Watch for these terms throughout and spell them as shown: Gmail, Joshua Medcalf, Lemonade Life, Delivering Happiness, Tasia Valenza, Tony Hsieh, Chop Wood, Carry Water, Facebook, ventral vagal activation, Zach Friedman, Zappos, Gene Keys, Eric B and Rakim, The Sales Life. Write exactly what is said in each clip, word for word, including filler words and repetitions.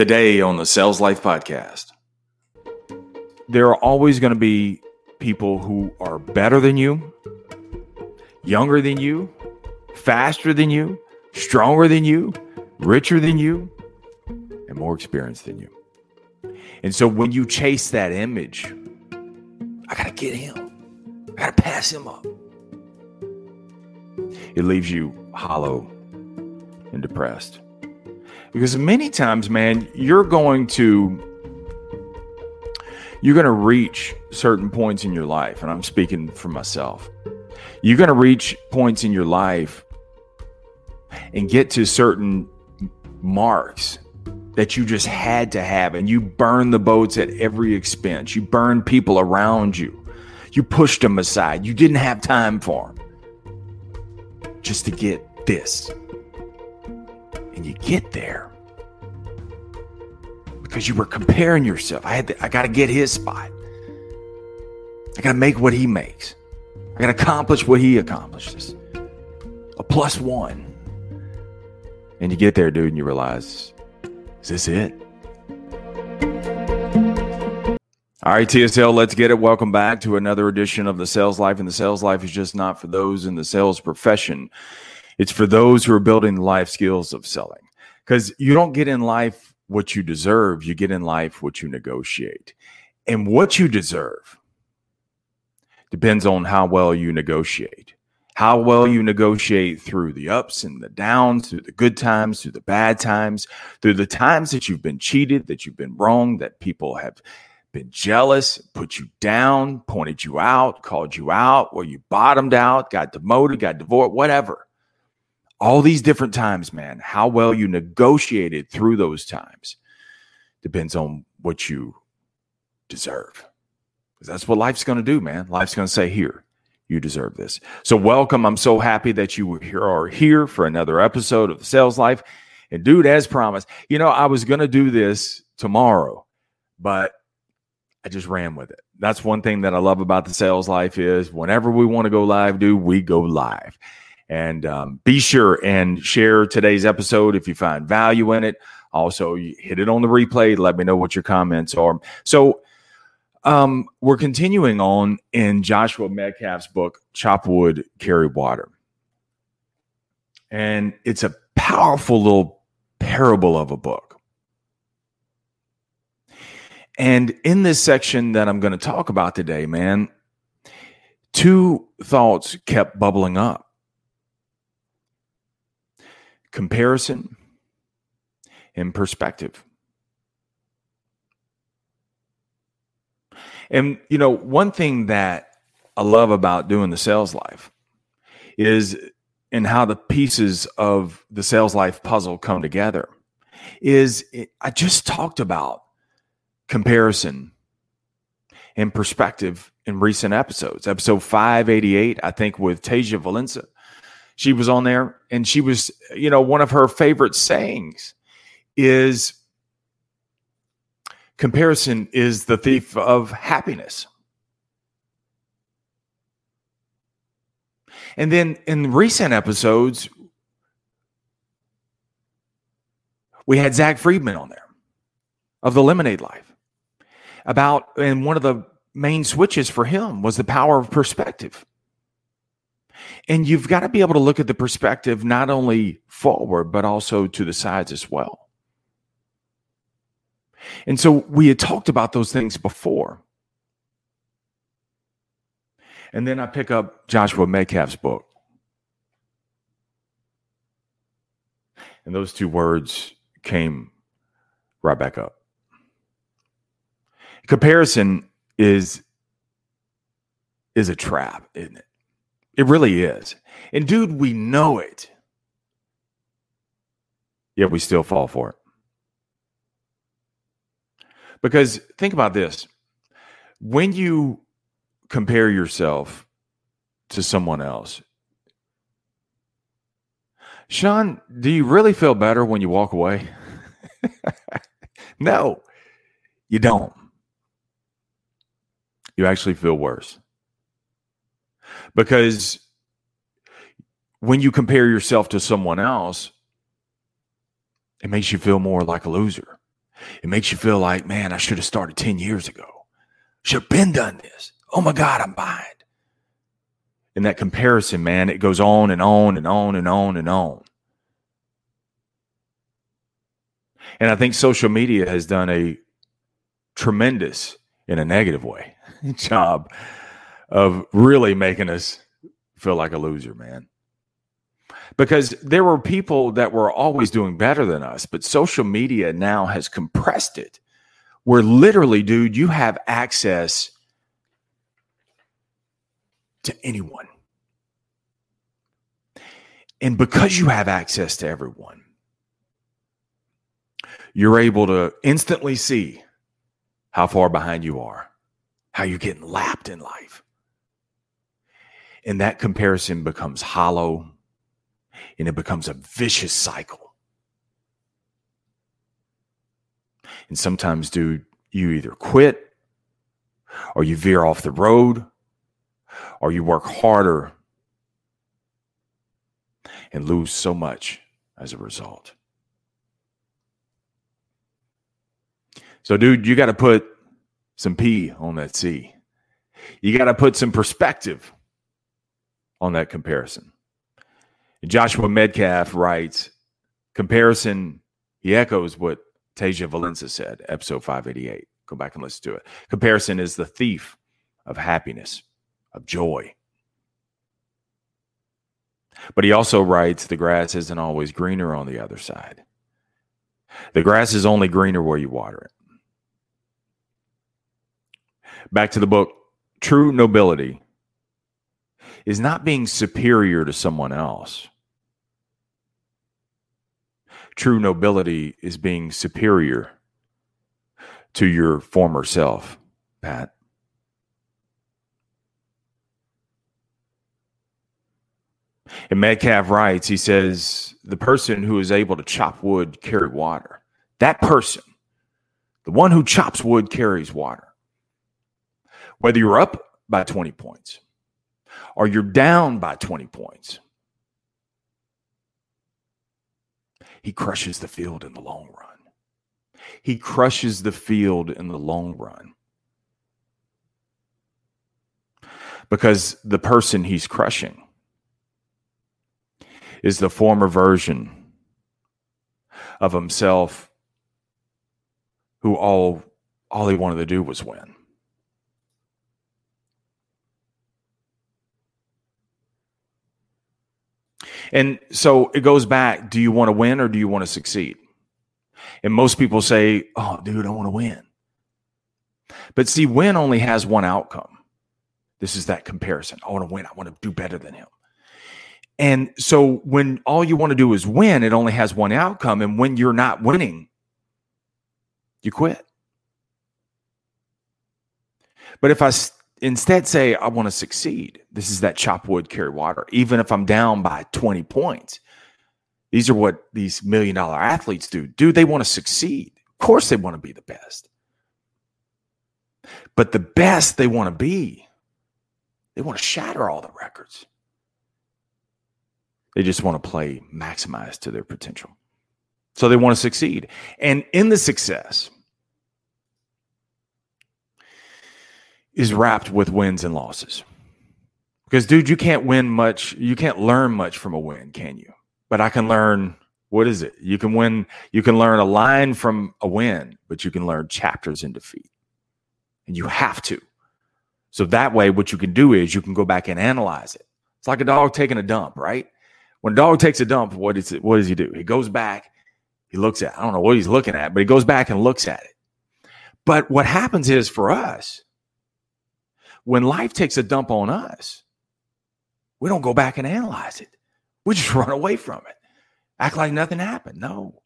Today on the Sales Life Podcast. There are always going to be people who are better than you, younger than you, faster than you, stronger than you, richer than you, and more experienced than you. And so when you chase that image, I got to get him, I got to pass him up, it leaves you hollow and depressed. Because many times, man, you're going to you're going to reach certain points in your life, and I'm speaking for myself. You're going to reach points in your life and get to certain marks that you just had to have, and you burn the boats at every expense. You burn people around you. You pushed them aside. You didn't have time for them just to get this. And you get there because you were comparing yourself. I had to, I got to get his spot. I got to make what he makes. I got to accomplish what he accomplishes. A plus one. And you get there, dude, and you realize, is this it? All right, T S L, let's get it. Welcome back to another edition of The Sales Life. And The Sales Life is just not for those in the sales profession. It's for those who are building the life skills of selling, because you don't get in life what you deserve. You get in life what you negotiate, and what you deserve depends on how well you negotiate, how well you negotiate through the ups and the downs, through the good times, through the bad times, through the times that you've been cheated, that you've been wrong, that people have been jealous, put you down, pointed you out, called you out, where you bottomed out, got demoted, got divorced, whatever. All these different times, man, how well you negotiated through those times depends on what you deserve. Because that's what life's going to do, man. Life's going to say, here, you deserve this. So welcome. I'm so happy that you are here for another episode of The Sales Life. And dude, as promised, you know, I was going to do this tomorrow, but I just ran with it. That's one thing that I love about The Sales Life is whenever we want to go live, dude, we go live. And um, be sure and share today's episode if you find value in it. Also, you hit it on the replay. Let me know what your comments are. So um, we're continuing on in Joshua Medcalf's book, Chop Wood, Carry Water. And it's a powerful little parable of a book. And in this section that I'm going to talk about today, man, two thoughts kept bubbling up. Comparison and perspective. And, you know, one thing that I love about doing The Sales Life is and how the pieces of the Sales Life puzzle come together is it, I just talked about comparison and perspective in recent episodes. Episode five eighty-eight, I think, with Tasia Valenza. She was on there, and she was, you know, one of her favorite sayings is comparison is the thief of happiness. And then in recent episodes, we had Zach Friedman on there of the Lemonade Life about, and one of the main switches for him was the power of perspective. And you've got to be able to look at the perspective not only forward, but also to the sides as well. And so we had talked about those things before. And then I pick up Joshua Medcalf's book. And those two words came right back up. Comparison is, is a trap, isn't it? It really is. And dude, we know it. Yet we still fall for it. Because think about this. When you compare yourself to someone else, Sean, do you really feel better when you walk away? No, you don't. You actually feel worse. Because when you compare yourself to someone else, it makes you feel more like a loser. It makes you feel like, man, I should have started ten years ago. Should have been done this. Oh my God, I'm behind. And that comparison, man, it goes on and on and on and on and on. And I think social media has done a tremendous, in a negative way, job of really making us feel like a loser, man. Because there were people that were always doing better than us, but social media now has compressed it. Where literally, dude, you have access to anyone. And because you have access to everyone, you're able to instantly see how far behind you are, how you're getting lapped in life. And that comparison becomes hollow, and it becomes a vicious cycle. And sometimes, dude, you either quit, or you veer off the road, or you work harder and lose so much as a result. So, dude, you got to put some P on that C. You got to put some perspective on that comparison. Joshua Medcalf writes, comparison, he echoes what Tasia Valenza said, episode five eighty-eight. Go back and listen to it. Comparison is the thief of happiness, of joy. But he also writes, the grass isn't always greener on the other side. The grass is only greener where you water it. Back to the book, true nobility is not being superior to someone else. True nobility is being superior to your former self, Pat. And Medcalf writes, he says, the person who is able to chop wood, carry water, that person, the one who chops wood, carries water. Whether you're up by twenty points or you're down by twenty points, he crushes the field in the long run. He crushes the field in the long run. Because the person he's crushing is the former version of himself who all, all he wanted to do was win. And so it goes back, do you want to win or do you want to succeed? And most people say, oh, dude, I want to win. But see, win only has one outcome. This is that comparison. I want to win. I want to do better than him. And so when all you want to do is win, it only has one outcome. And when you're not winning, you quit. But if I instead say, I want to succeed, this is that chop wood, carry water, even if I'm down by twenty points, these are what these million dollar athletes do. Dude, they want to succeed. Of course they want to be the best. But the best they want to be, they want to shatter all the records. They just want to play maximized to their potential. So they want to succeed. And in the success is wrapped with wins and losses. Because, dude, you can't win much. You can't learn much from a win, can you? But I can learn, what is it? You can win. You can learn a line from a win, but you can learn chapters in defeat. And you have to. So that way, what you can do is you can go back and analyze it. It's like a dog taking a dump, right? When a dog takes a dump, what is it? What does he do? He goes back, he looks at it. I don't know what he's looking at, but he goes back and looks at it. But what happens is for us, when life takes a dump on us, we don't go back and analyze it. We just run away from it. Act like nothing happened. No,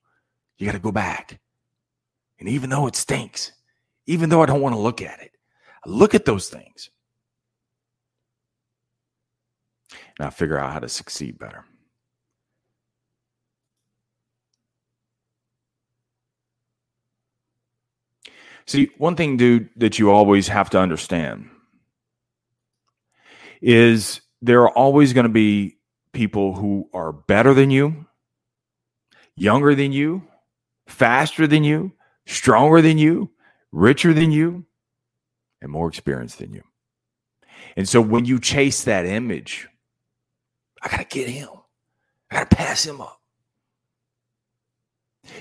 you got to go back. And even though it stinks, even though I don't want to look at it, I look at those things. And I figure out how to succeed better. See, one thing, dude, that you always have to understand is there are always going to be people who are better than you, younger than you, faster than you, stronger than you, richer than you, and more experienced than you. And so when you chase that image, I got to get him. I got to pass him up.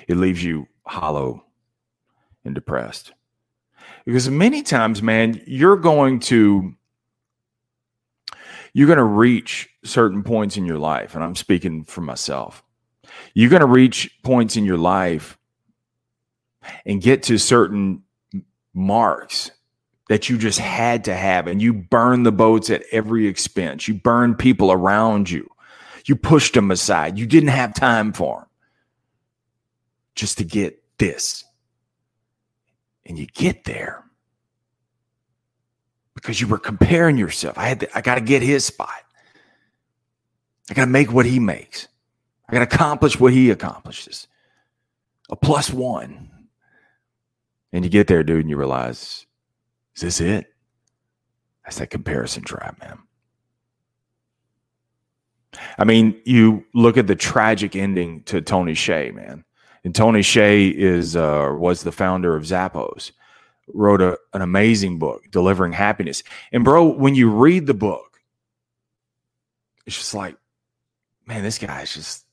It leaves you hollow and depressed. Because many times, man, you're going to you're going to reach certain points in your life. And I'm speaking for myself. You're going to reach points in your life and get to certain marks that you just had to have. And you burn the boats at every expense. You burn people around you. You pushed them aside. You didn't have time for them just to get this. And you get there because you were comparing yourself. I had to, I got to get his spot. I got to make what he makes. I got to accomplish what he accomplishes. A plus one. And you get there, dude, and you realize, is this it? That's that comparison trap, man. I mean, you look at the tragic ending to Tony Hsieh, man. And Tony Hsieh is uh, was the founder of Zappos, wrote a, an amazing book, Delivering Happiness. And bro, when you read the book, it's just like, man, this guy is just,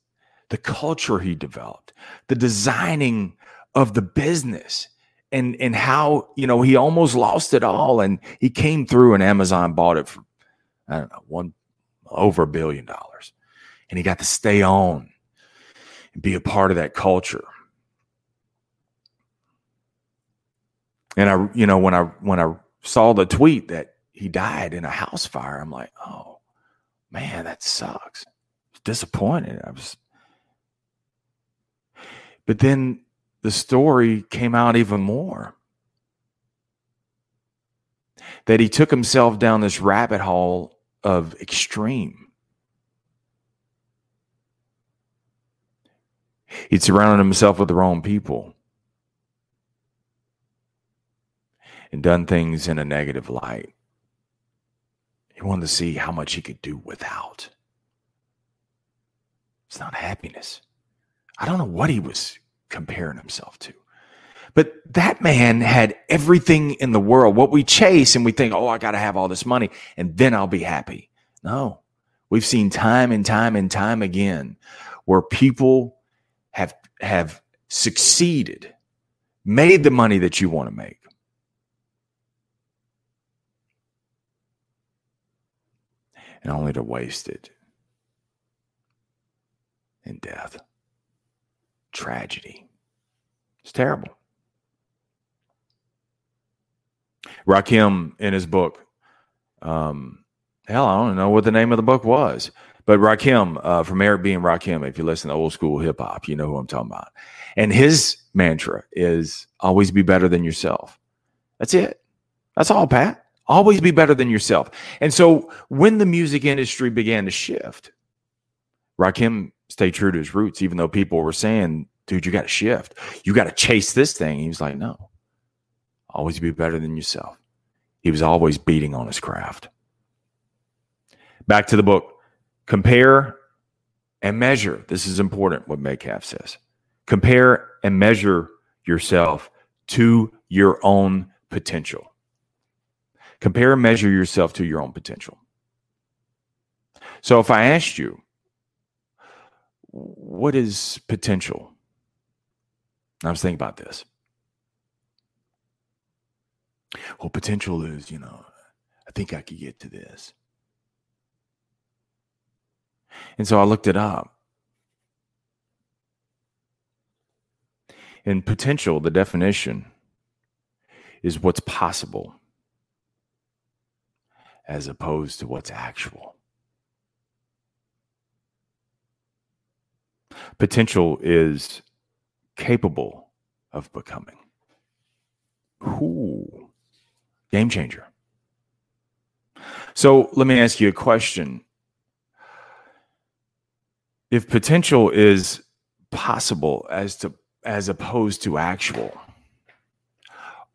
the culture he developed, the designing of the business, and and how, you know, he almost lost it all. And he came through and Amazon bought it for, I don't know, one over a billion dollars. And he got to stay on and be a part of that culture. And I, you know, when I when I saw the tweet that he died in a house fire, I'm like, oh man, that sucks. It's disappointed. I was, but then the story came out even more that he took himself down this rabbit hole of extreme. He'd surrounded himself with the wrong people and done things in a negative light. He wanted to see how much he could do without. It's not happiness. I don't know what he was comparing himself to. But that man had everything in the world. What we chase and we think, oh, I got to have all this money and then I'll be happy. No, we've seen time and time and time again where people have have succeeded, made the money that you want to make. And only to waste it in death. Tragedy. It's terrible. Rakim in his book, um, hell, I don't know what the name of the book was. But Rakim, uh, from Eric B and Rakim, if you listen to old school hip hop, you know who I'm talking about. And his mantra is always be better than yourself. That's it. That's all, Pat. Always be better than yourself. And so when the music industry began to shift, Rakim stayed true to his roots, even though people were saying, dude, you got to shift. You got to chase this thing. He was like, no, always be better than yourself. He was always beating on his craft. Back to the book. Compare and measure. This is important, what Medcalf says. Compare and measure yourself to your own potential. Compare and measure yourself to your own potential. So if I asked you, what is potential? I was thinking about this. Well, potential is, you know, I think I could get to this. And so I looked it up. And potential, the definition, is what's possible as opposed to what's actual. Potential is capable of becoming. Ooh, game changer. So let me ask you a question. If potential is possible as to as opposed to actual,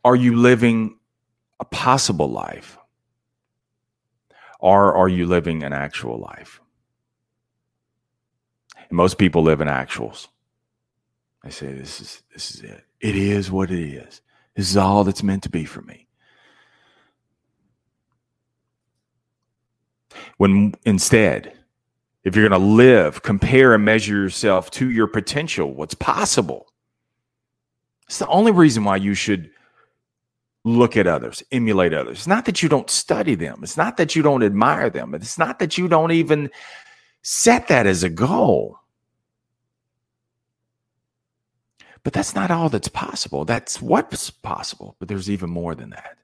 are you living a possible life? Or are you living an actual life? And most people live in actuals. I say, this is this is it. It is what it is. This is all that's meant to be for me. When instead, if you're going to live, compare and measure yourself to your potential, what's possible. It's the only reason why you should look at others, emulate others. It's not that you don't study them. It's not that you don't admire them. It's not that you don't even set that as a goal. But that's not all that's possible. That's what's possible. But there's even more than that.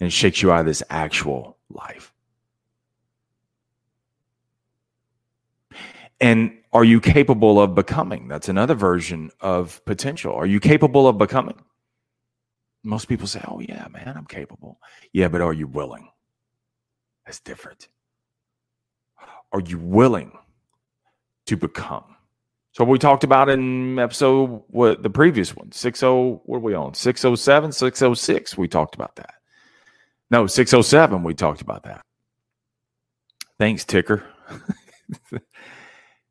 And it shakes you out of this actual life. And are you capable of becoming? That's another version of potential. Are you capable of becoming? Most people say, oh, yeah, man, I'm capable. Yeah, but are you willing? That's different. Are you willing to become? So we talked about in episode, what the previous one, sixty, what are we on? six oh seven, six oh six, we talked about that. No, six oh seven, we talked about that. Thanks, Ticker.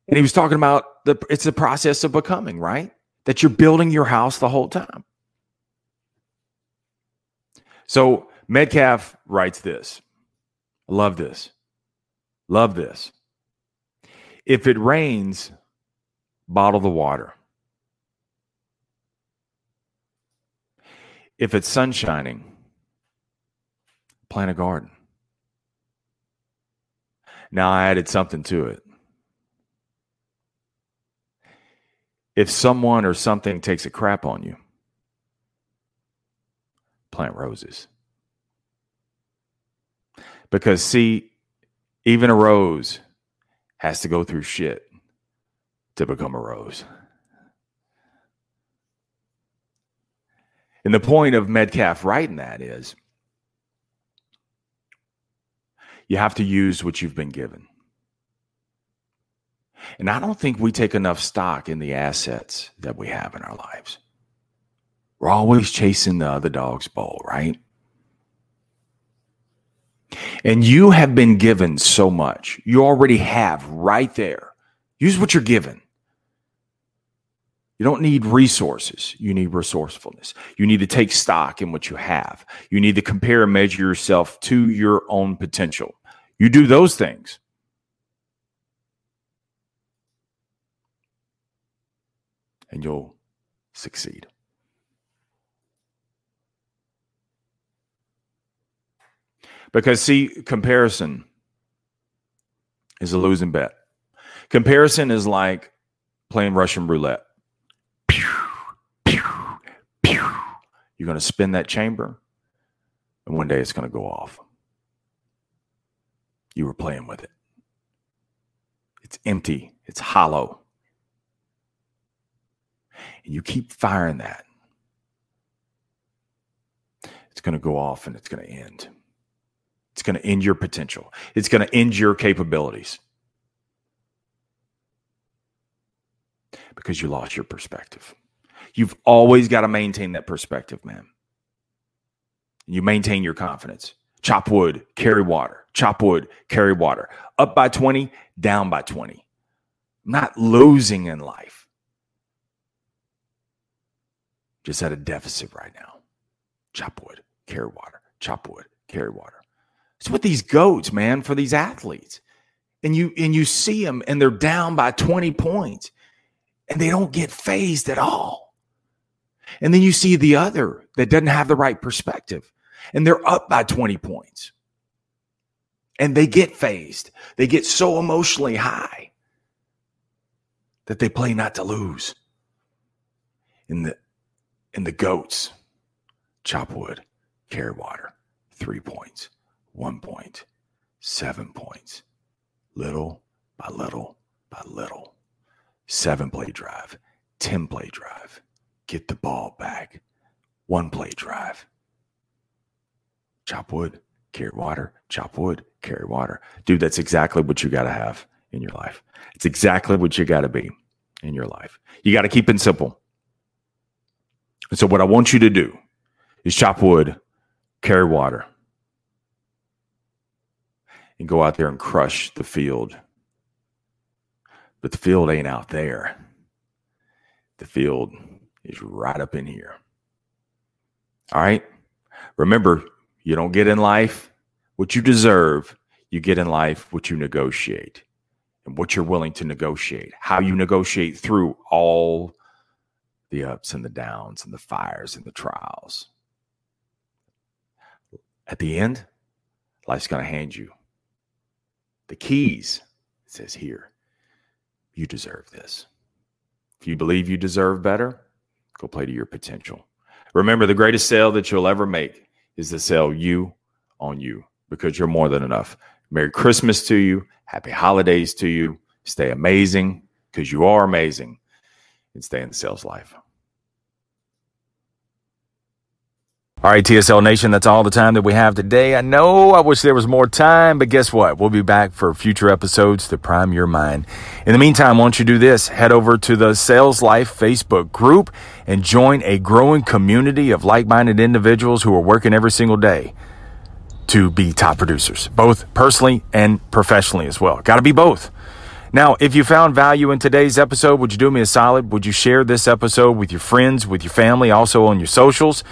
And he was talking about the it's the process of becoming, right? That you're building your house the whole time. So Medcalf writes this. Love this. Love this. If it rains, bottle the water. If it's sunshining, plant a garden. Now I added something to it. If someone or something takes a crap on you, plant roses. Because, see, even a rose has to go through shit to become a rose. And the point of Medcalf writing that is you have to use what you've been given. And I don't think we take enough stock in the assets that we have in our lives. We're always chasing the other dog's ball, right? And you have been given so much. You already have right there. Use what you're given. You don't need resources. You need resourcefulness. You need to take stock in what you have. You need to compare and measure yourself to your own potential. You do those things. And you'll succeed. Because, see, comparison is a losing bet. Comparison is like playing Russian roulette. Pew, pew, pew. You're going to spin that chamber, and one day it's going to go off. You were playing with it. It's empty. It's hollow. And you keep firing that, it's going to go off and it's going to end. It's going to end your potential. It's going to end your capabilities. Because you lost your perspective. You've always got to maintain that perspective, man. You maintain your confidence. Chop wood, carry water. Chop wood, carry water. Up by twenty, down by twenty. Not losing in life. Just at a deficit right now. Chop wood, carry water, chop wood, carry water. It's what these goats, man, for these athletes. And you and you see them and they're down by twenty points and they don't get phased at all. And then you see the other that doesn't have the right perspective and they're up by twenty points. And they get phased. They get so emotionally high that they play not to lose. And the And the goats, chop wood, carry water, three points, one point, seven points, little by little by little, seven play drive, ten play drive, get the ball back, one play drive, chop wood, carry water, chop wood, carry water. Dude, that's exactly what you got to have in your life. It's exactly what you got to be in your life. You got to keep it simple. And so what I want you to do is chop wood, carry water, and go out there and crush the field. But the field ain't out there. The field is right up in here. All right. Remember, you don't get in life what you deserve. You get in life what you negotiate and what you're willing to negotiate, how you negotiate through all the ups and the downs and the fires and the trials. At the end, life's going to hand you the keys. It says here, you deserve this. If you believe you deserve better, go play to your potential. Remember, the greatest sale that you'll ever make is to sell you on you, because you're more than enough. Merry Christmas to you. Happy holidays to you. Stay amazing, because you are amazing, and stay in the sales life. All right, T S L Nation, that's all the time that we have today. I know I wish there was more time, but guess what? We'll be back for future episodes to prime your mind. In the meantime, once you do this, head over to the Sales Life Facebook group and join a growing community of like-minded individuals who are working every single day to be top producers, both personally and professionally as well. Got to be both. Now, if you found value in today's episode, would you do me a solid? Would you share this episode with your friends, with your family, also on your socials?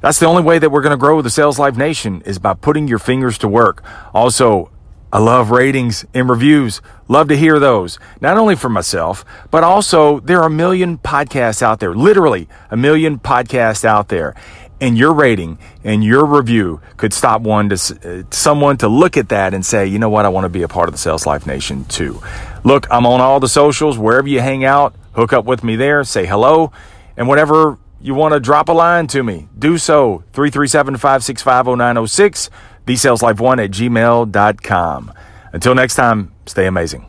That's the only way that we're going to grow the Sales Life Nation, is by putting your fingers to work. Also, I love ratings and reviews. Love to hear those, not only for myself, but also there are a million podcasts out there, literally a million podcasts out there. And your rating and your review could stop one to, uh, someone to look at that and say, you know what, I want to be a part of the Sales Life Nation too. Look, I'm on all the socials, wherever you hang out, hook up with me there, say hello, and whatever. You want to drop a line to me, do so, three three seven, five six five, zero nine zero six, the sales life one at gmail dot com. Until next time, stay amazing.